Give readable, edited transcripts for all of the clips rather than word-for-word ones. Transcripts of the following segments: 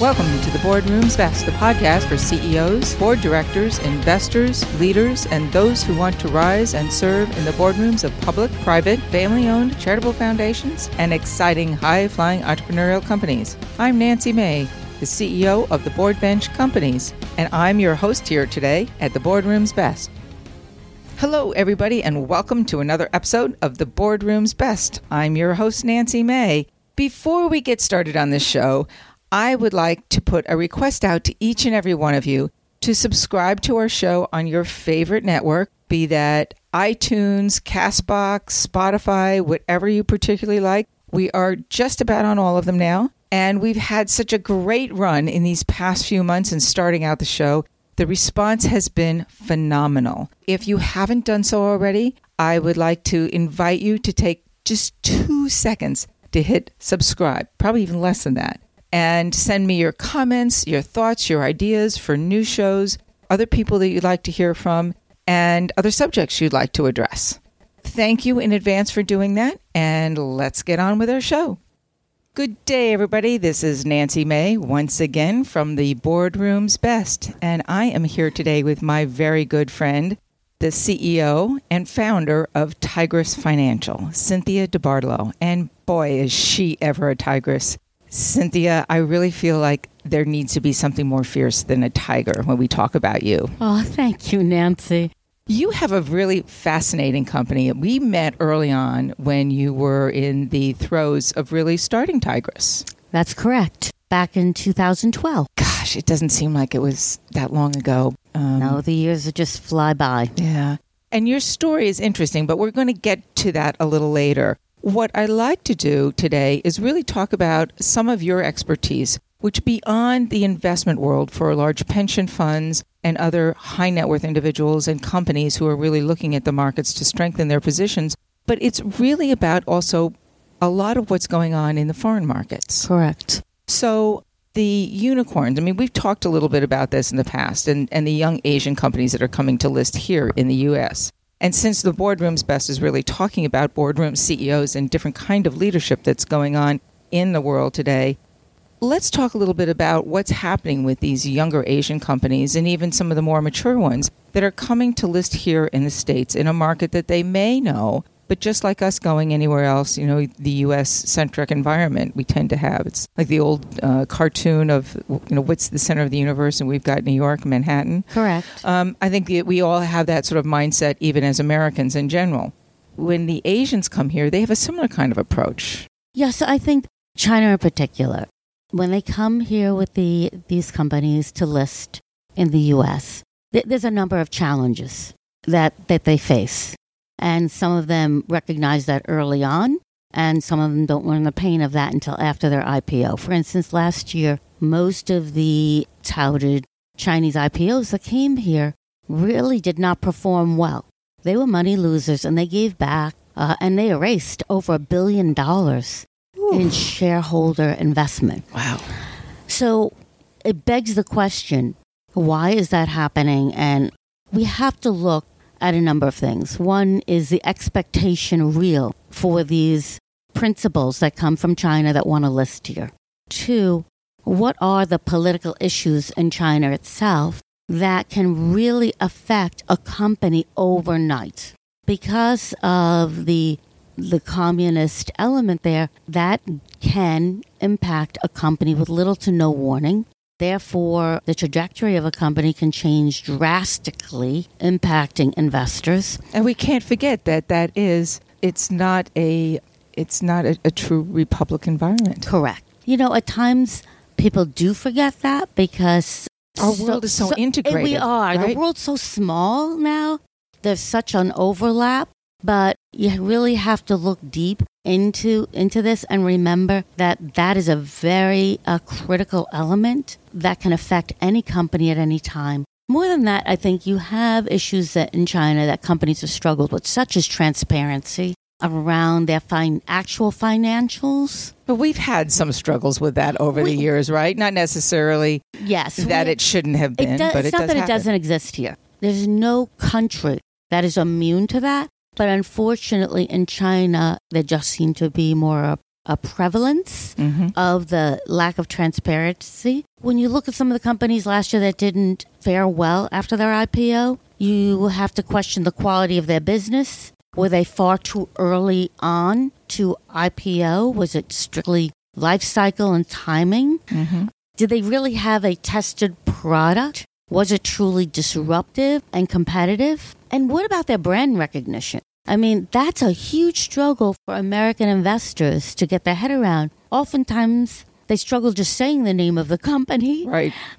Welcome to The Boardroom's Best, the podcast for CEOs, board directors, investors, leaders, and those who want to rise and serve in the boardrooms of public, private, family-owned, charitable foundations, and exciting, high-flying entrepreneurial companies. I'm Nancy May, the CEO of The BoardBench Companies, and I'm your host here today at The Boardroom's Best. Hello, everybody, and welcome to another episode of The Boardroom's Best. I'm your host, Nancy May. Before we get started on this show, I would like to put a request out to each and every one of you to subscribe to our show on your favorite network, be that iTunes, CastBox, Spotify, whatever you particularly like. We are just about on all of them now. And we've had such a great run in these past few months in starting out the show. The response has been phenomenal. If you haven't done so already, I would like to invite you to take just 2 seconds to hit subscribe, probably even less than that. And send me your comments, your thoughts, your ideas for new shows, other people that you'd like to hear from, and other subjects you'd like to address. Thank you in advance for doing that, and let's get on with our show. Good day, everybody. This is Nancy May, once again, from the Boardroom's Best, and I am here today with my very good friend, the CEO and founder of Tigress Financial, Cynthia DiBartolo. And boy, is she ever a tigress. Cynthia, I really feel like there needs to be something more fierce than a tiger when we talk about you. Oh, thank you, Nancy. You have a really fascinating company. We met early on when you were in the throes of really starting Tigress. That's correct. Back in 2012. Gosh, it doesn't seem like it was that long ago. No, the years just fly by. Yeah. And your story is interesting, but we're going to get to that a little later. What I'd like to do today is really talk about some of your expertise, which beyond the investment world for large pension funds and other high net worth individuals and companies who are really looking at the markets to strengthen their positions, but it's really about also a lot of what's going on in the foreign markets. Correct. So the unicorns, I mean, we've talked a little bit about this in the past and the young Asian companies that are coming to list here in the U.S., and since the Boardroom's Best is really talking about boardroom CEOs and different kind of leadership that's going on in the world today, let's talk a little bit about what's happening with these younger Asian companies and even some of the more mature ones that are coming to list here in the States in a market that they may know, but just like us going anywhere else, you know, the U.S.-centric environment we tend to have. It's like the old cartoon of, you know, what's the center of the universe, and we've got New York, Manhattan. Correct. I think that we all have that sort of mindset, even as Americans in general. When the Asians come here, they have a similar kind of approach. Yes, I think China in particular. When they come here with these companies to list in the U.S., there's a number of challenges that they face. And some of them recognize that early on, and some of them don't learn the pain of that until after their IPO. For instance, last year, most of the touted Chinese IPOs that came here really did not perform well. They were money losers, and they gave back, and they erased over $1 billion in shareholder investment. Wow. So it begs the question, why is that happening? And we have to look at a number of things. One is the expectation real for these principals that come from China that want to list here. Two, what are the political issues in China itself that can really affect a company overnight? Because of the communist element there, that can impact a company with little to no warning. Therefore, the trajectory of a company can change drastically, impacting investors. And we can't forget it's not a true Republican environment. Correct. You know, at times people do forget that because our world is so integrated. We are. Right? The world's so small now. There's such an overlap, but you really have to look deep into this and remember that is a very critical element that can affect any company at any time. More than that, I think you have issues that in China that companies have struggled with, such as transparency around their actual financials. But we've had some struggles with that over the years, right? Not necessarily it shouldn't have been, but it does happen. It's not that it doesn't exist here. There's no country that is immune to that. But unfortunately, in China, there just seem to be more a prevalence of the lack of transparency. When you look at some of the companies last year that didn't fare well after their IPO, you have to question the quality of their business. Were they far too early on to IPO? Was it strictly life cycle and timing? Did they really have a tested product? Was it truly disruptive and competitive? And what about their brand recognition? I mean, that's a huge struggle for American investors to get their head around. Oftentimes, they struggle just saying the name of the company,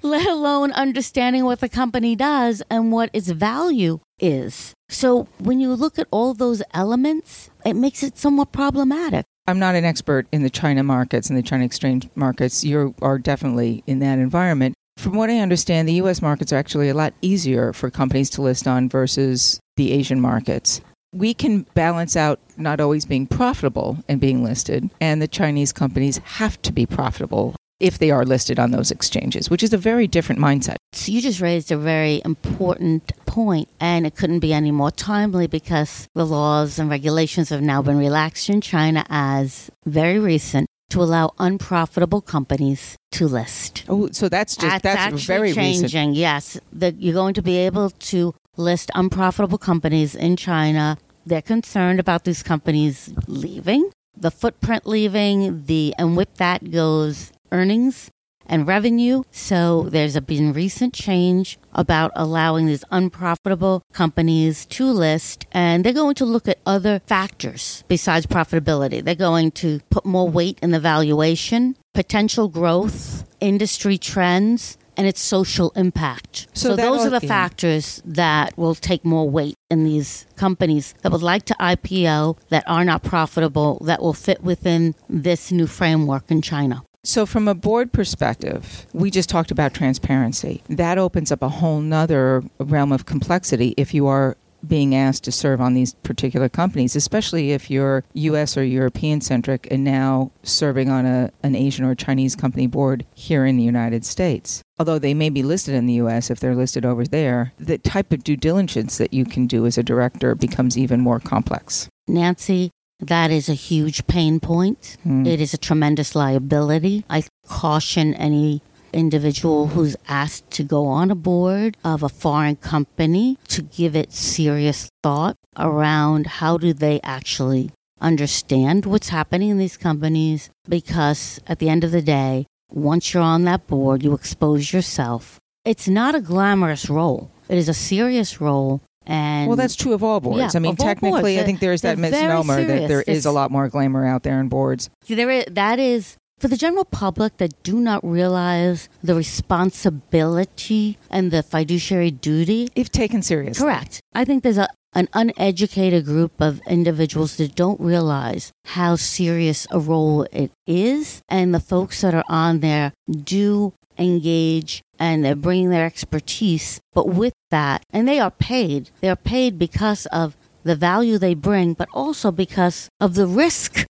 let alone understanding what the company does and what its value is. So when you look at all those elements, it makes it somewhat problematic. I'm not an expert in the China markets and the China exchange markets. You are definitely in that environment. From what I understand, the U.S. markets are actually a lot easier for companies to list on versus the Asian markets. We can balance out not always being profitable and being listed, and the Chinese companies have to be profitable if they are listed on those exchanges, which is a very different mindset. So you just raised a very important point, and it couldn't be any more timely because the laws and regulations have now been relaxed in China as very recent to allow unprofitable companies to list. Oh, so that's very changing. Recent. Yes, that you're going to be able to list unprofitable companies in China. They're concerned about these companies leaving, the footprint leaving, and with that goes earnings and revenue. So there's been recent change about allowing these unprofitable companies to list, and they're going to look at other factors besides profitability. They're going to put more weight in the valuation, potential growth, industry trends, and its social impact. So those are the factors that will take more weight in these companies that would like to IPO, that are not profitable, that will fit within this new framework in China. So from a board perspective, we just talked about transparency. That opens up a whole nother realm of complexity if you are being asked to serve on these particular companies, especially if you're U.S. or European-centric and now serving on an Asian or Chinese company board here in the United States. Although they may be listed in the U.S. if they're listed over there, the type of due diligence that you can do as a director becomes even more complex. Nancy, that is a huge pain point. It is a tremendous liability. I caution any individual who's asked to go on a board of a foreign company to give it serious thought around how do they actually understand what's happening in these companies, because at the end of the day, once you're on that board, you expose yourself. It's not a glamorous role. It is a serious role. And well, that's true of all boards. Yeah, I mean, technically, I think there is that misnomer that there is a lot more glamour out there in boards. That is, for the general public that do not realize the responsibility and the fiduciary duty, if taken seriously. Correct. I think there's an uneducated group of individuals that don't realize how serious a role it is. And the folks that are on there do engage, and they're bringing their expertise, but with that, and they are paid. They're paid because of the value they bring, but also because of the risk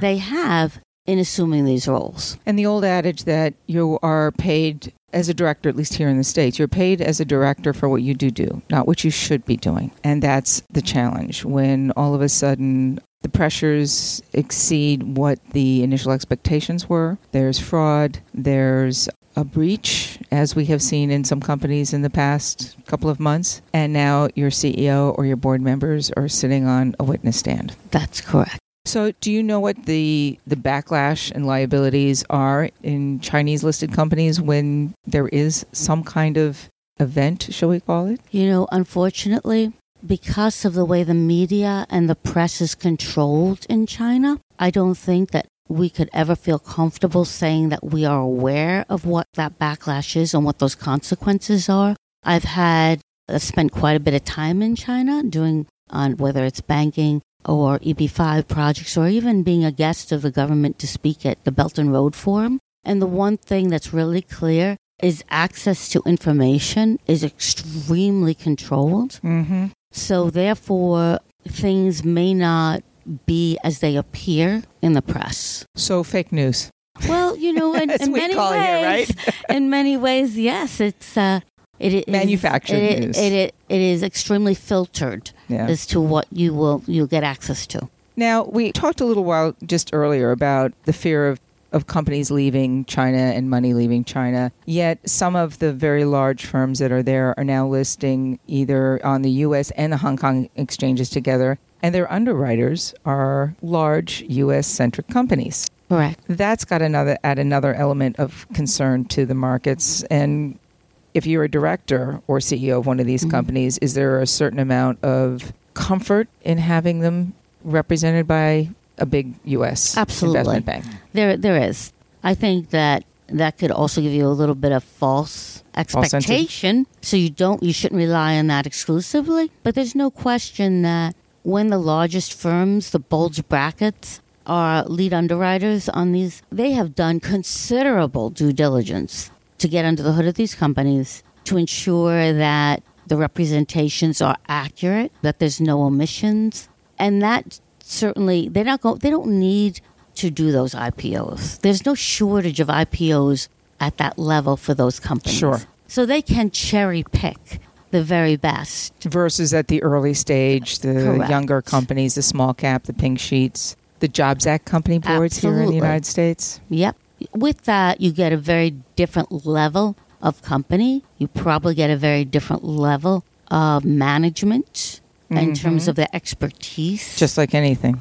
they have in assuming these roles. And the old adage that you are paid as a director, at least here in the States, you're paid as a director for what you do, not what you should be doing. And that's the challenge when all of a sudden the pressures exceed what the initial expectations were. There's fraud, there's a breach, as we have seen in some companies in the past couple of months, and now your CEO or your board members are sitting on a witness stand. That's correct. So do you know what the backlash and liabilities are in Chinese-listed companies when there is some kind of event, shall we call it? You know, unfortunately, because of the way the media and the press is controlled in China, I don't think that we could ever feel comfortable saying that we are aware of what that backlash is and what those consequences are. I've spent quite a bit of time in China doing, on whether it's banking or EB5 projects or even being a guest of the government to speak at the Belt and Road Forum. And the one thing that's really clear is access to information is extremely controlled. So therefore, things may not be as they appear in the press. So fake news. Well, you know, in many ways, here, right? In many ways, yes, it is manufactured news. It is extremely filtered as to what you'll get access to. Now, we talked a little while just earlier about the fear of companies leaving China and money leaving China. Yet some of the very large firms that are there are now listing either on the U.S. and the Hong Kong exchanges together, and their underwriters are large U.S.-centric companies. Correct. That's got another element of concern to the markets. And if you're a director or CEO of one of these companies, is there a certain amount of comfort in having them represented by a big U.S. investment bank? There is. I think that could also give you a little bit of false expectation. So you shouldn't rely on that exclusively. But there's no question that when the largest firms, the bulge brackets, are lead underwriters on these, they have done considerable due diligence to get under the hood of these companies to ensure that the representations are accurate, that there's no omissions, and that certainly they don't need to do those IPOs. There's no shortage of IPOs at that level for those companies. Sure. So they can cherry pick the very best. Versus at the early stage, the Correct. Younger companies, the small cap, the pink sheets, the Jobs Act company boards Absolutely. Here in the United States. Yep. With that, you get a very different level of company. You probably get a very different level of management in terms of the expertise. Just like anything.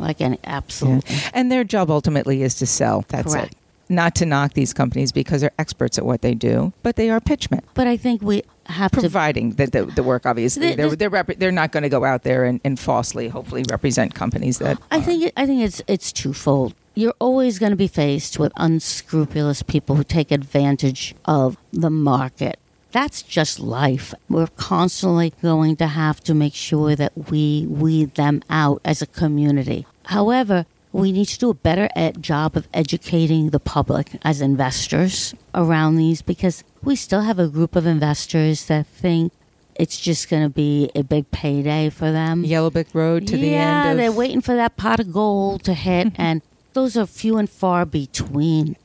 Absolutely. Yeah. And their job ultimately is to sell. That's Correct. It. Not to knock these companies because they're experts at what they do, but they are pitchmen. But I think we have providing the work, obviously. They're not going to go out there and falsely, hopefully, represent companies that... I think it's twofold. You're always going to be faced with unscrupulous people who take advantage of the market. That's just life. We're constantly going to have to make sure that we weed them out as a community. However, we need to do a better job of educating the public as investors around these, because we still have a group of investors that think it's just going to be a big payday for them. Yellow Brick Road to the end. Yeah, they're waiting for that pot of gold to hit, and those are few and far between.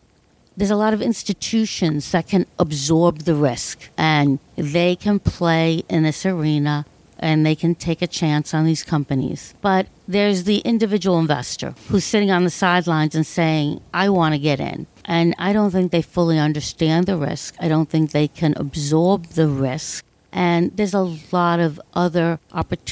There's a lot of institutions that can absorb the risk, and they can play in this arena, and they can take a chance on these companies. But there's the individual investor who's sitting on the sidelines and saying, I want to get in. And I don't think they fully understand the risk. I don't think they can absorb the risk. And there's a lot of other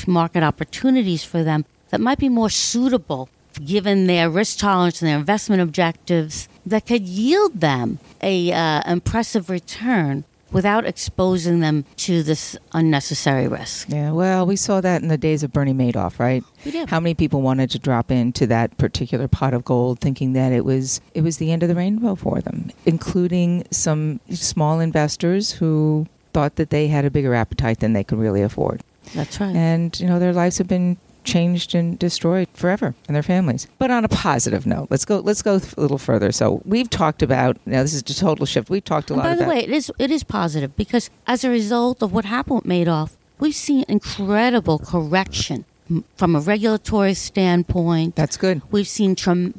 market opportunities for them that might be more suitable given their risk tolerance and their investment objectives that could yield them an impressive return without exposing them to this unnecessary risk. Yeah, well, we saw that in the days of Bernie Madoff, right? We did. How many people wanted to drop into that particular pot of gold thinking that it was the end of the rainbow for them, including some small investors who thought that they had a bigger appetite than they could really afford. That's right. And, their lives have been changed and destroyed forever, and their families. But on a positive note, let's go a little further. So we've talked about, now this is a total shift. We've talked a lot about... By the way, it is positive, because as a result of what happened with Madoff, we've seen incredible correction from a regulatory standpoint. That's good. We've seen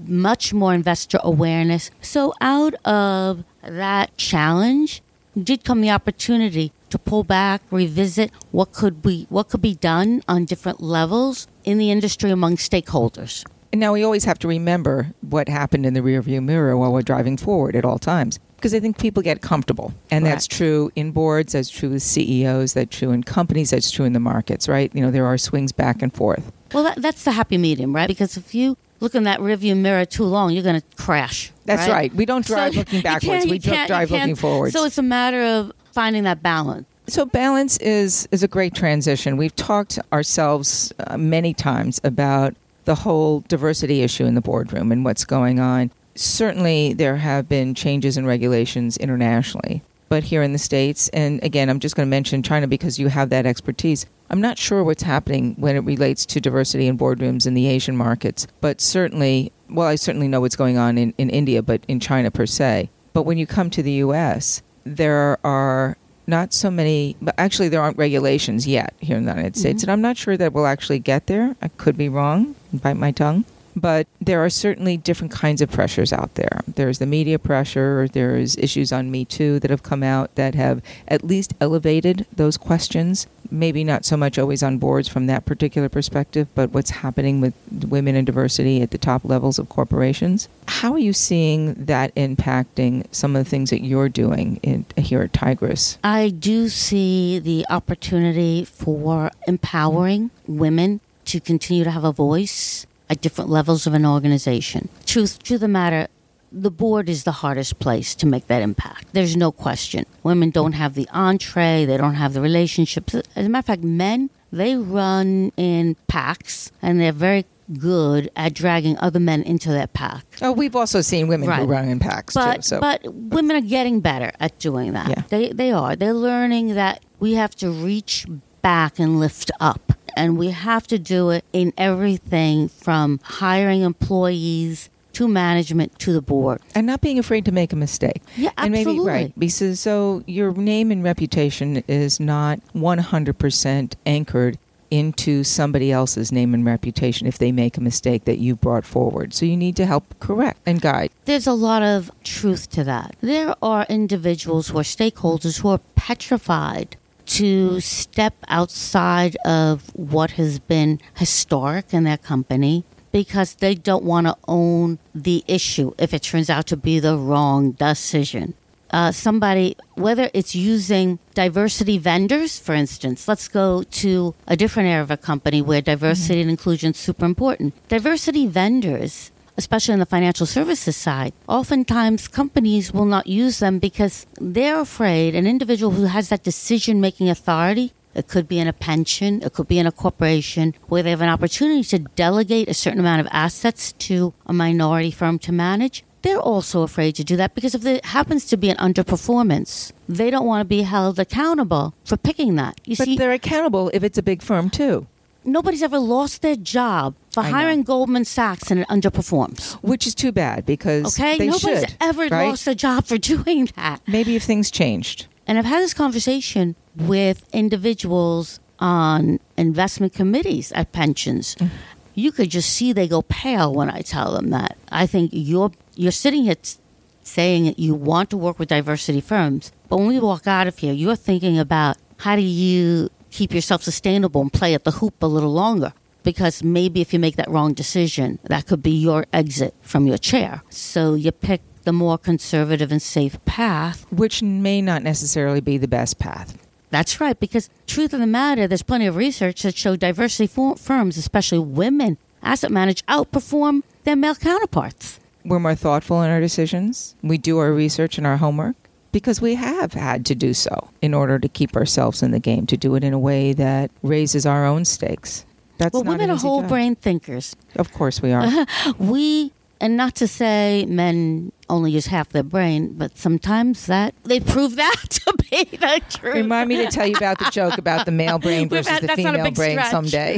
much more investor awareness. So out of that challenge did come the opportunity to pull back, revisit what could be done on different levels in the industry among stakeholders. And now we always have to remember what happened in the rearview mirror while we're driving forward at all times, because I think people get comfortable. And Correct. That's true in boards, that's true with CEOs, that's true in companies, that's true in the markets, right? There are swings back and forth. Well, that's the happy medium, right? Because if you look in that rearview mirror too long, you're going to crash. That's right. We don't drive looking backwards. We drive looking forwards. So it's a matter of finding that balance. So balance is a great transition. We've talked ourselves many times about the whole diversity issue in the boardroom and what's going on. Certainly, there have been changes in regulations internationally, but here in the States, and again, I'm just going to mention China because you have that expertise. I'm not sure what's happening when it relates to diversity in boardrooms in the Asian markets, but certainly, well, I certainly know what's going on in India, but in China per se. But when you come to the U.S., there are not so many, but actually there aren't regulations yet here in the United States, and I'm not sure that we'll actually get there. I could be wrong and bite my tongue. But there are certainly different kinds of pressures out there. There's the media pressure, there's issues on Me Too that have come out that have at least elevated those questions. Maybe not so much always on boards from that particular perspective, but what's happening with women and diversity at the top levels of corporations. How are you seeing that impacting some of the things that you're doing here at Tigress? I do see the opportunity for empowering women to continue to have a voice at different levels of an organization. Truth to the matter, the board is the hardest place to make that impact. There's no question. Women don't have the entree. They don't have the relationships. As a matter of fact, men, they run in packs, and they're very good at dragging other men into that pack. Oh, we've also seen women who run in packs, too. So. But women are getting better at doing that. Yeah. They are. They're learning that we have to reach back and lift up. And we have to do it in everything from hiring employees to management, to the board. And not being afraid to make a mistake. Yeah, absolutely. And maybe, right, because so your name and reputation is not 100% anchored into somebody else's name and reputation if they make a mistake that you brought forward. So you need to help correct and guide. There's a lot of truth to that. There are individuals who are stakeholders who are petrified to step outside of what has been historic in their company, because they don't want to own the issue if it turns out to be the wrong decision. Somebody, whether it's using diversity vendors, for instance, let's go to a different area of a company where diversity and inclusion is super important. Diversity vendors, especially in the financial services side, oftentimes companies will not use them because they're afraid an individual who has that decision-making authority. It could be in a pension, it could be in a corporation, where they have an opportunity to delegate a certain amount of assets to a minority firm to manage. They're also afraid to do that because if there happens to be an underperformance, they don't want to be held accountable for picking that. But they're accountable if it's a big firm too. Nobody's ever lost their job for hiring Goldman Sachs and it underperforms. Which is too bad because they should. Nobody's ever lost their job for doing that. Maybe if things changed. And I've had this conversation with individuals on investment committees at pensions. Mm-hmm. You could just see they go pale when I tell them that. I think you're sitting here saying that you want to work with diversity firms, but when we walk out of here, you're thinking about how do you keep yourself sustainable and play at the hoop a little longer. Because maybe if you make that wrong decision, that could be your exit from your chair. So you pick the more conservative and safe path. Which may not necessarily be the best path. That's right, because truth of the matter, there's plenty of research that show diversity firms, especially women, asset manage, outperform their male counterparts. We're more thoughtful in our decisions. We do our research and our homework because we have had to do so in order to keep ourselves in the game, to do it in a way that raises our own stakes. That's well, not women an easy are whole job. Brain thinkers. Of course we are. And not to say men only use half their brain, but sometimes that they prove that to be the truth. Remind me to tell you about the joke about the male brain versus the female brain someday.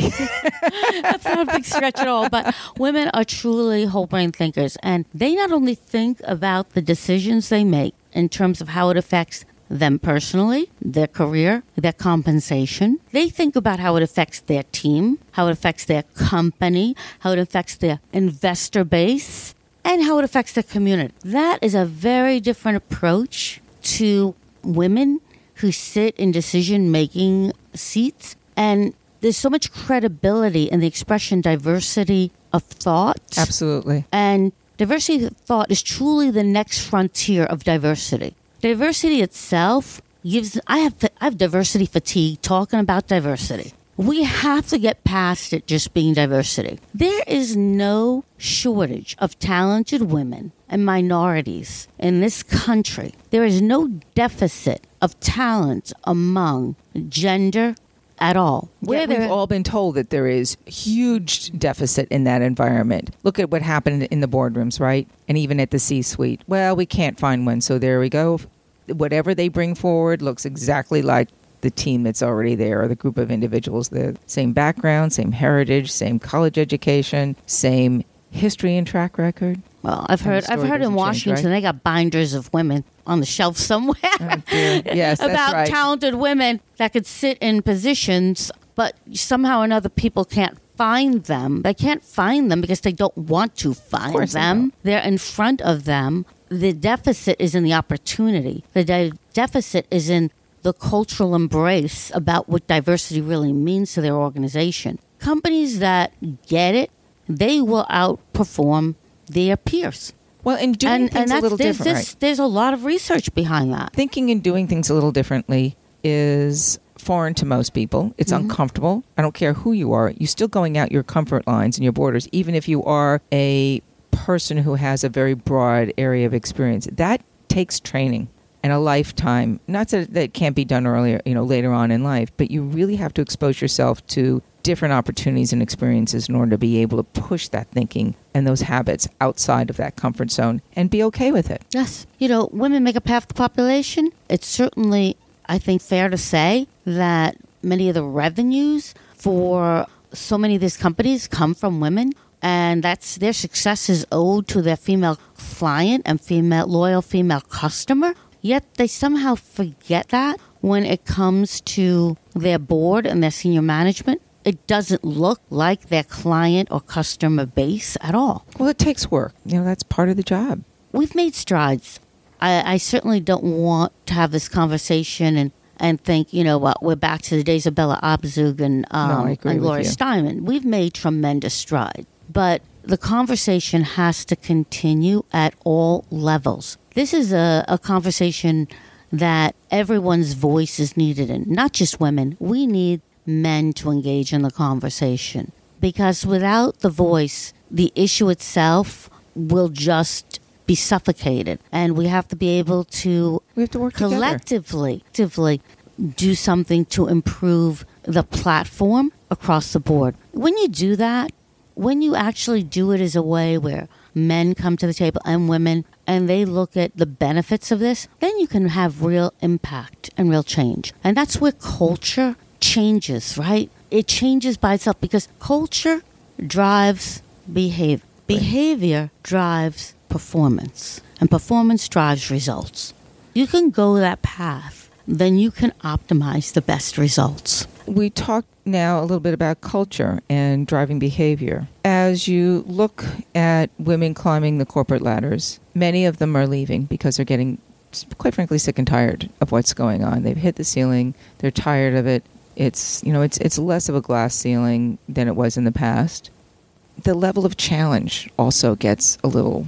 That's not a big stretch at all. But women are truly whole brain thinkers. And they not only think about the decisions they make in terms of how it affects them personally, their career, their compensation. They think about how it affects their team, how it affects their company, how it affects their investor base, and how it affects their community. That is a very different approach to women who sit in decision-making seats. And there's so much credibility in the expression diversity of thought. Absolutely. And diversity of thought is truly the next frontier of diversity. Diversity itself gives, I have diversity fatigue talking about diversity. We have to get past it just being diversity. There is no shortage of talented women and minorities in this country. There is no deficit of talent among gender at all. Yeah, we've all been told that there is huge deficit in that environment. Look at what happened in the boardrooms, right? And even at the C-suite. Well, we can't find one, so there we go. Whatever they bring forward looks exactly like the team that's already there or the group of individuals there. Same background, same heritage, same college education, same history and track record. Well, I've heard in Washington change, right? They got binders of women on the shelf somewhere yes, about that's right. Talented women that could sit in positions, but somehow or another people can't find them. They can't find them because they don't want to find them. They're in front of them. The deficit is in the opportunity. The deficit is in the cultural embrace about what diversity really means to their organization. Companies that get it, they will outperform their peers. Well, and doing things a little different, right? There's a lot of research behind that. Thinking and doing things a little differently is foreign to most people. It's uncomfortable. I don't care who you are. You're still going out your comfort lines and your borders, even if you are a person who has a very broad area of experience. That takes training and a lifetime. Not that it can't be done earlier, later on in life, but you really have to expose yourself to different opportunities and experiences in order to be able to push that thinking and those habits outside of that comfort zone and be okay with it. Yes. Women make up half the population. It's certainly, I think, fair to say that many of the revenues for so many of these companies come from women, and that's their success is owed to their female client and loyal female customer. Yet they somehow forget that when it comes to their board and their senior management. It doesn't look like their client or customer base at all. Well, it takes work. That's part of the job. We've made strides. I certainly don't want to have this conversation and think, what, we're back to the days of Bella Abzug and Gloria Steinem. We've made tremendous strides. But the conversation has to continue at all levels. This is a conversation that everyone's voice is needed in, not just women. We need men to engage in the conversation, because without the voice, the issue itself will just be suffocated, and we have to be able to work collectively do something to improve the platform across the board. When you do that, when you actually do it as a way where men come to the table and women, and they look at the benefits of this, then you can have real impact and real change. And that's where culture changes, right? It changes by itself, because culture drives behavior. Behavior drives performance, and performance drives results. You can go that path, then you can optimize the best results. We talked now a little bit about culture and driving behavior. As you look at women climbing the corporate ladders, many of them are leaving because they're getting, quite frankly, sick and tired of what's going on. They've hit the ceiling. They're tired of it. It's it's less of a glass ceiling than it was in the past. The level of challenge also gets a little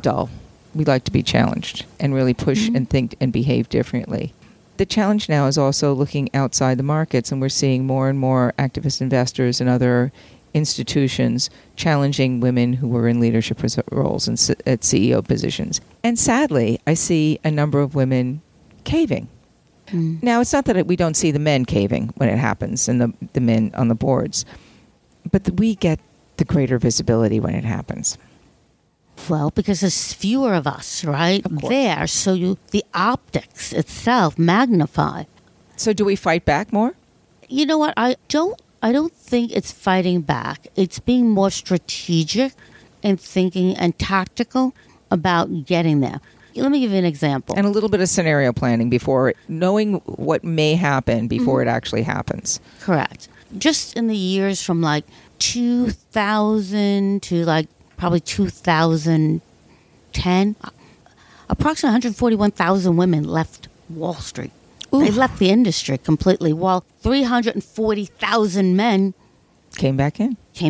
dull. We like to be challenged and really push and think and behave differently. The challenge now is also looking outside the markets, and we're seeing more and more activist investors and other institutions challenging women who were in leadership roles and at CEO positions. And sadly, I see a number of women caving. Now, it's not that we don't see the men caving when it happens and the men on the boards, but we get the greater visibility when it happens. Well, because there's fewer of us, right? Of course. There, so the optics itself magnify. So do we fight back more? You know what? I don't think it's fighting back. It's being more strategic and thinking and tactical about getting there. Let me give you an example. And a little bit of scenario planning before, knowing what may happen before it actually happens. Correct. Just in the years from 2000 to probably 2010, approximately 141,000 women left Wall Street. Ooh. They left the industry completely, while 340,000 men came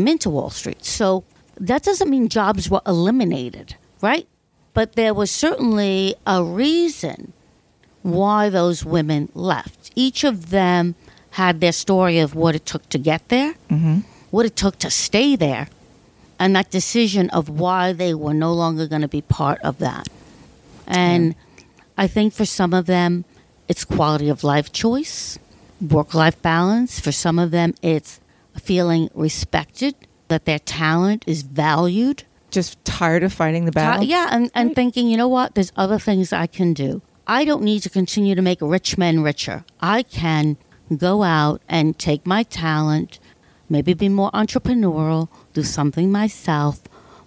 into Wall Street. So that doesn't mean jobs were eliminated, right? But there was certainly a reason why those women left. Each of them had their story of what it took to get there, what it took to stay there, and that decision of why they were no longer going to be part of that. And I think for some of them, it's quality of life choice, work-life balance. For some of them, it's feeling respected, that their talent is valued. Just tired of fighting the battle? And thinking, there's other things I can do. I don't need to continue to make rich men richer. I can go out and take my talent, maybe be more entrepreneurial, do something myself.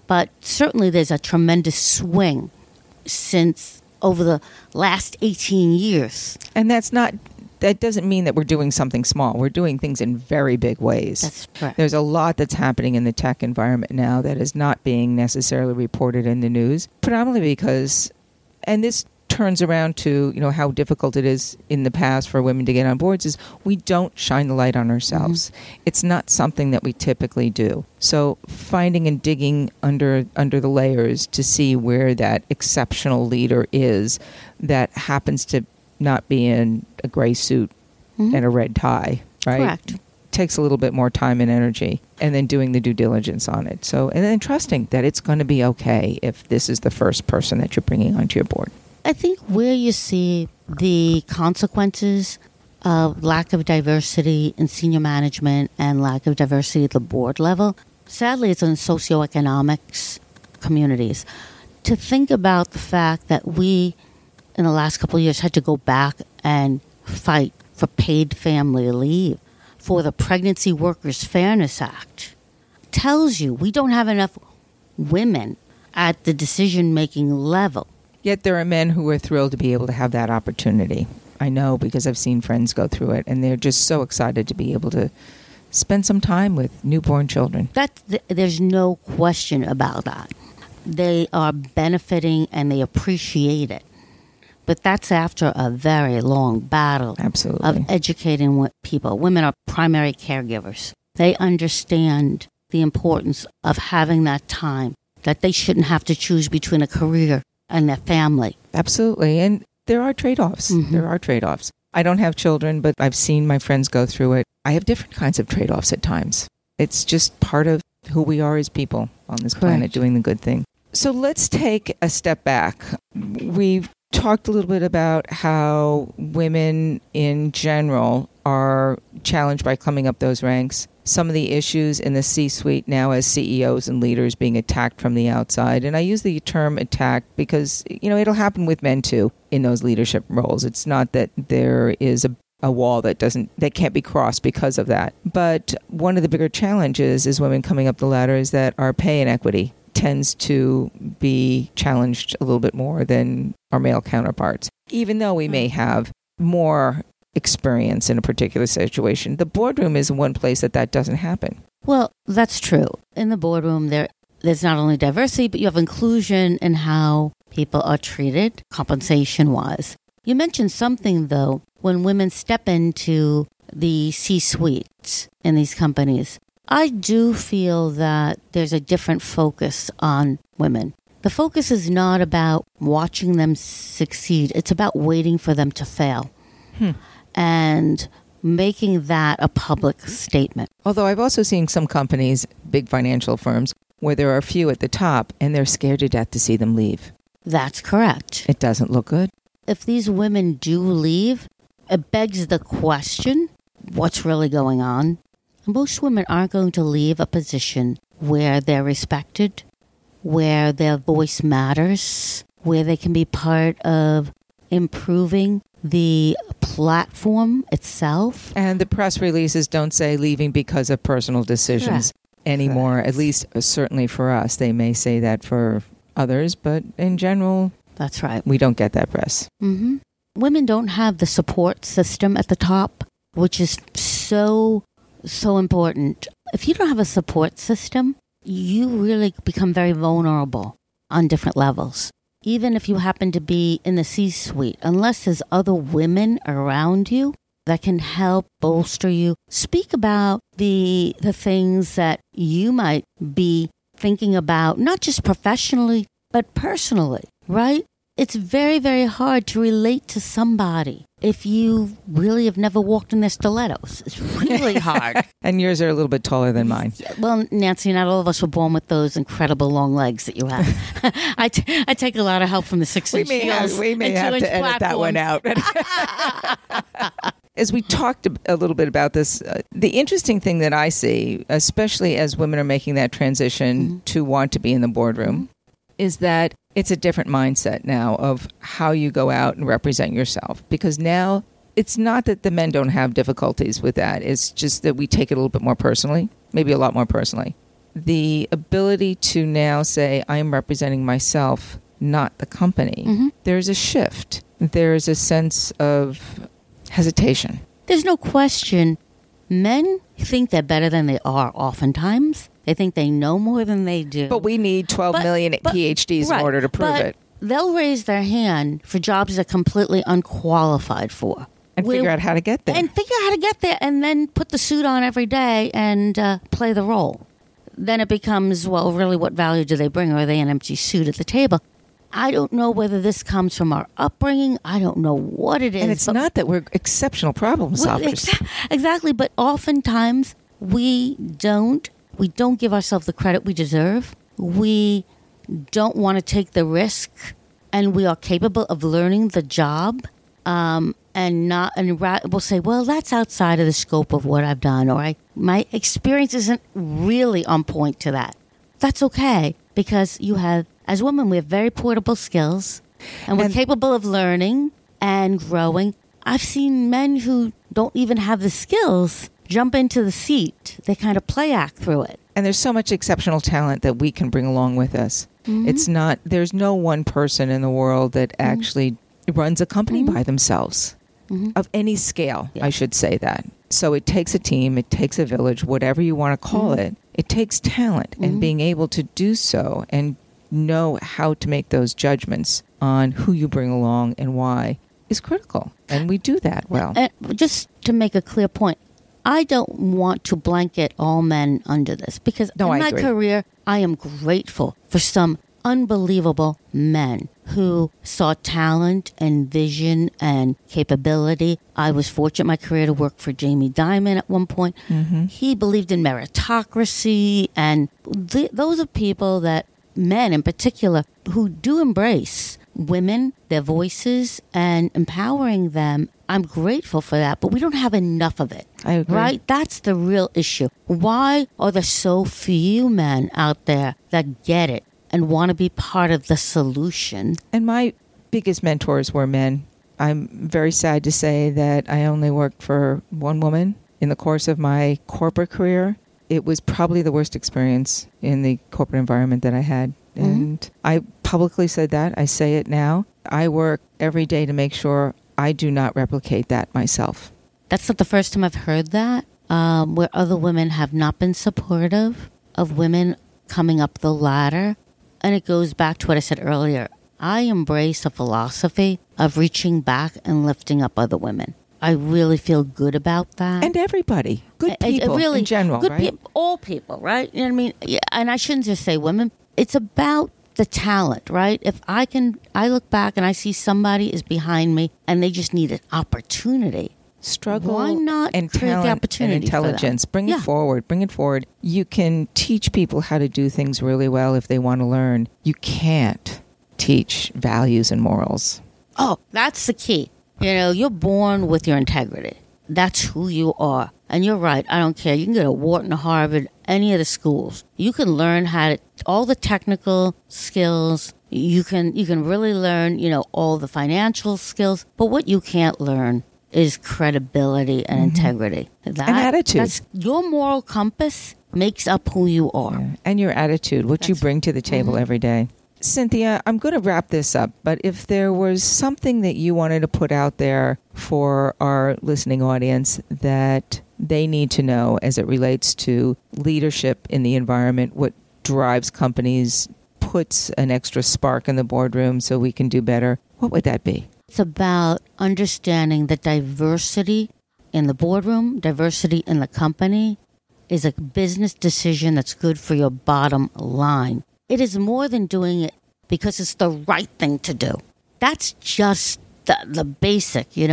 But certainly there's a tremendous swing since over the last 18 years. And that's not that doesn't mean that we're doing something small. We're doing things in very big ways. That's correct. There's a lot that's happening in the tech environment now that is not being necessarily reported in the news, predominantly because, and this turns around to, you know, how difficult it is in the past for women to get on boards, is we don't shine the light on ourselves. Mm-hmm. It's not something that we typically do. So finding and digging under the layers to see where that exceptional leader is that happens to not be in a gray suit mm-hmm. and a red tie, right? Correct. Takes a little bit more time and energy, and then doing the due diligence on it. So, and then trusting that it's going to be okay if this is the first person that you're bringing onto your board. I think where you see the consequences of lack of diversity in senior management and lack of diversity at the board level, sadly, it's in socioeconomics communities. To think about the fact that we, in the last couple of years, had to go back and fight for paid family leave, for the Pregnancy Workers Fairness Act, tells you we don't have enough women at the decision-making level. Yet there are men who are thrilled to be able to have that opportunity. I know, because I've seen friends go through it, and they're just so excited to be able to spend some time with newborn children. There's no question about that. They are benefiting and they appreciate it. But that's after a very long battle Absolutely. Of educating people. Women are primary caregivers. They understand the importance of having that time, that they shouldn't have to choose between a career and their family. Absolutely. And there are trade-offs. Mm-hmm. There are trade-offs. I don't have children, but I've seen my friends go through it. I have different kinds of trade-offs at times. It's just part of who we are as people on this Correct. Planet, doing the good thing. So let's take a step back. We've talked a little bit about how women in general are challenged by climbing up those ranks. Some of the issues in the C-suite now as CEOs and leaders being attacked from the outside. And I use the term attack because, you know, it'll happen with men too in those leadership roles. It's not that there is a wall that can't be crossed because of that. But one of the bigger challenges is women coming up the ladder is that our pay inequity tends to be challenged a little bit more than our male counterparts, even though we may have more experience in a particular situation. The boardroom is one place that doesn't happen. Well, that's true. In the boardroom, there's not only diversity, but you have inclusion in how people are treated compensation-wise. You mentioned something, though, when women step into the C-suites in these companies. I do feel that there's a different focus on women. The focus is not about watching them succeed. It's about waiting for them to fail. And making that a public statement. Although I've also seen some companies, big financial firms, where there are a few at the top and they're scared to death to see them leave. That's correct. It doesn't look good. If these women do leave, it begs the question, what's really going on? Most women aren't going to leave a position where they're respected, where their voice matters, where they can be part of improving the platform itself. And the press releases don't say leaving because of personal decisions Correct. Anymore, Correct. At least certainly for us. They may say that for others, but in general, that's right. We don't get that press. Mm-hmm. Women don't have the support system at the top, which is so, so important. If you don't have a support system, you really become very vulnerable on different levels. Even if you happen to be in the C-suite, unless there's other women around you that can help bolster you, speak about the things that you might be thinking about, not just professionally, but personally, right? It's very, very hard to relate to somebody if you really have never walked in their stilettos. It's really hard. And yours are a little bit taller than mine. Well, Nancy, not all of us were born with those incredible long legs that you have. I take a lot of help from the 6-inch heels. We may have to edit that one out. As we talked a little bit about this, the interesting thing that I see, especially as women are making that transition mm-hmm. to want to be in the boardroom, is that it's a different mindset now of how you go out and represent yourself. Because now it's not that the men don't have difficulties with that. It's just that we take it a little bit more personally, maybe a lot more personally. The ability to now say, I am representing myself, not the company. Mm-hmm. There's a shift. There's a sense of hesitation. There's no question. Men think they're better than they are oftentimes. They think they know more than they do. But we need 12 million PhDs in order to prove it. They'll raise their hand for jobs they're completely unqualified for. And figure out how to get there. And figure out how to get there and then put the suit on every day and play the role. Then it becomes, well, really, what value do they bring? Or are they an empty suit at the table? I don't know whether this comes from our upbringing. I don't know what it is. And it's not that we're exceptional problem solvers. Exactly. But oftentimes we don't give ourselves the credit we deserve. We don't want to take the risk, and we are capable of learning the job. We'll say, well, that's outside of the scope of what I've done, or my experience isn't really on point to that. That's okay, because you have, as women, we have very portable skills, and we're capable of learning and growing. I've seen men who don't even have the skills jump into the seat. They kind of play act through it. And there's so much exceptional talent that we can bring along with us. Mm-hmm. There's no one person in the world that actually runs a company by themselves of any scale. Yeah. I should say that. So it takes a team, it takes a village, whatever you want to call it. It takes talent and being able to do so and know how to make those judgments on who you bring along and why is critical. And we do that well. And just to make a clear point, I don't want to blanket all men under this because in my career, I am grateful for some unbelievable men who saw talent and vision and capability. I was fortunate in my career to work for Jamie Dimon at one point. Mm-hmm. He believed in meritocracy, and those are people that men in particular who do embrace women, their voices, and empowering them. I'm grateful for that, but we don't have enough of it. I agree. Right? That's the real issue. Why are there so few men out there that get it and want to be part of the solution? And my biggest mentors were men. I'm very sad to say that I only worked for one woman in the course of my corporate career. It was probably the worst experience in the corporate environment that I had. Mm-hmm. And I publicly said that. I say it now. I work every day to make sure I do not replicate that myself. That's not the first time I've heard that, where other women have not been supportive of women coming up the ladder. And it goes back to what I said earlier. I embrace a philosophy of reaching back and lifting up other women. I really feel good about that. And everybody. Good people really, in general, good right? All people, right? You know what I mean? Yeah, and I shouldn't just say women. It's about the talent, right? If I look back and I see somebody is behind me and they just need an opportunity. Struggle why not and talent the opportunity and intelligence. Bring it forward. You can teach people how to do things really well if they want to learn. You can't teach values and morals. Oh, that's the key. You know, you're born with your integrity. That's who you are. And you're right. I don't care. You can go to Wharton, Harvard, any of the schools. You can learn how to, all the technical skills. You can really learn, all the financial skills. But what you can't learn is credibility and integrity. And attitude. That's, your moral compass makes up who you are. Yeah. And your attitude, you bring to the table every day. Cynthia, I'm going to wrap this up, but if there was something that you wanted to put out there for our listening audience that they need to know as it relates to leadership in the environment, what drives companies, puts an extra spark in the boardroom so we can do better, what would that be? It's about understanding that diversity in the boardroom, diversity in the company is a business decision that's good for your bottom line. It is more than doing it because it's the right thing to do. That's just the basic, It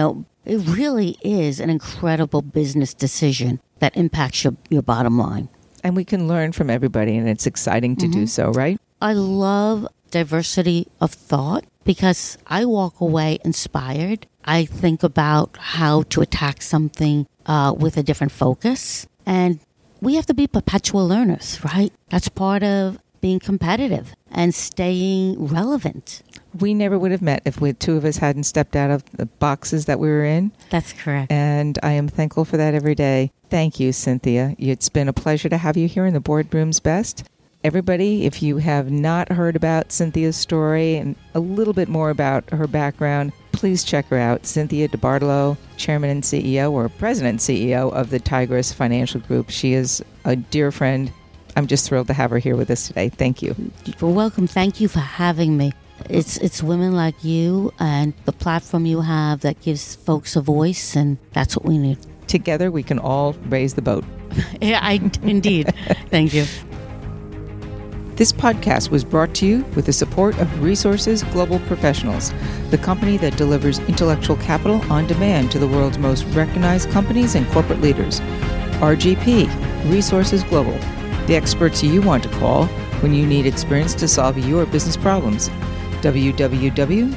really is an incredible business decision that impacts your bottom line. And we can learn from everybody, and it's exciting to do so, right? I love diversity of thought. Because I walk away inspired. I think about how to attack something with a different focus. And we have to be perpetual learners, right? That's part of being competitive and staying relevant. We never would have met if the two of us hadn't stepped out of the boxes that we were in. That's correct. And I am thankful for that every day. Thank you, Cynthia. It's been a pleasure to have you here in the Boardroom's Best. Everybody, if you have not heard about Cynthia's story and a little bit more about her background, please check her out. Cynthia DiBartolo, Chairman and CEO, or President and CEO of the Tigress Financial Group. She is a dear friend. I'm just thrilled to have her here with us today. Thank you. You're welcome. Thank you for having me. It's women like you and the platform you have that gives folks a voice, and that's what we need. Together, we can all raise the boat. Yeah, indeed. Thank you. This podcast was brought to you with the support of Resources Global Professionals, the company that delivers intellectual capital on demand to the world's most recognized companies and corporate leaders. RGP, Resources Global, the experts you want to call when you need experience to solve your business problems. www.rgp.com.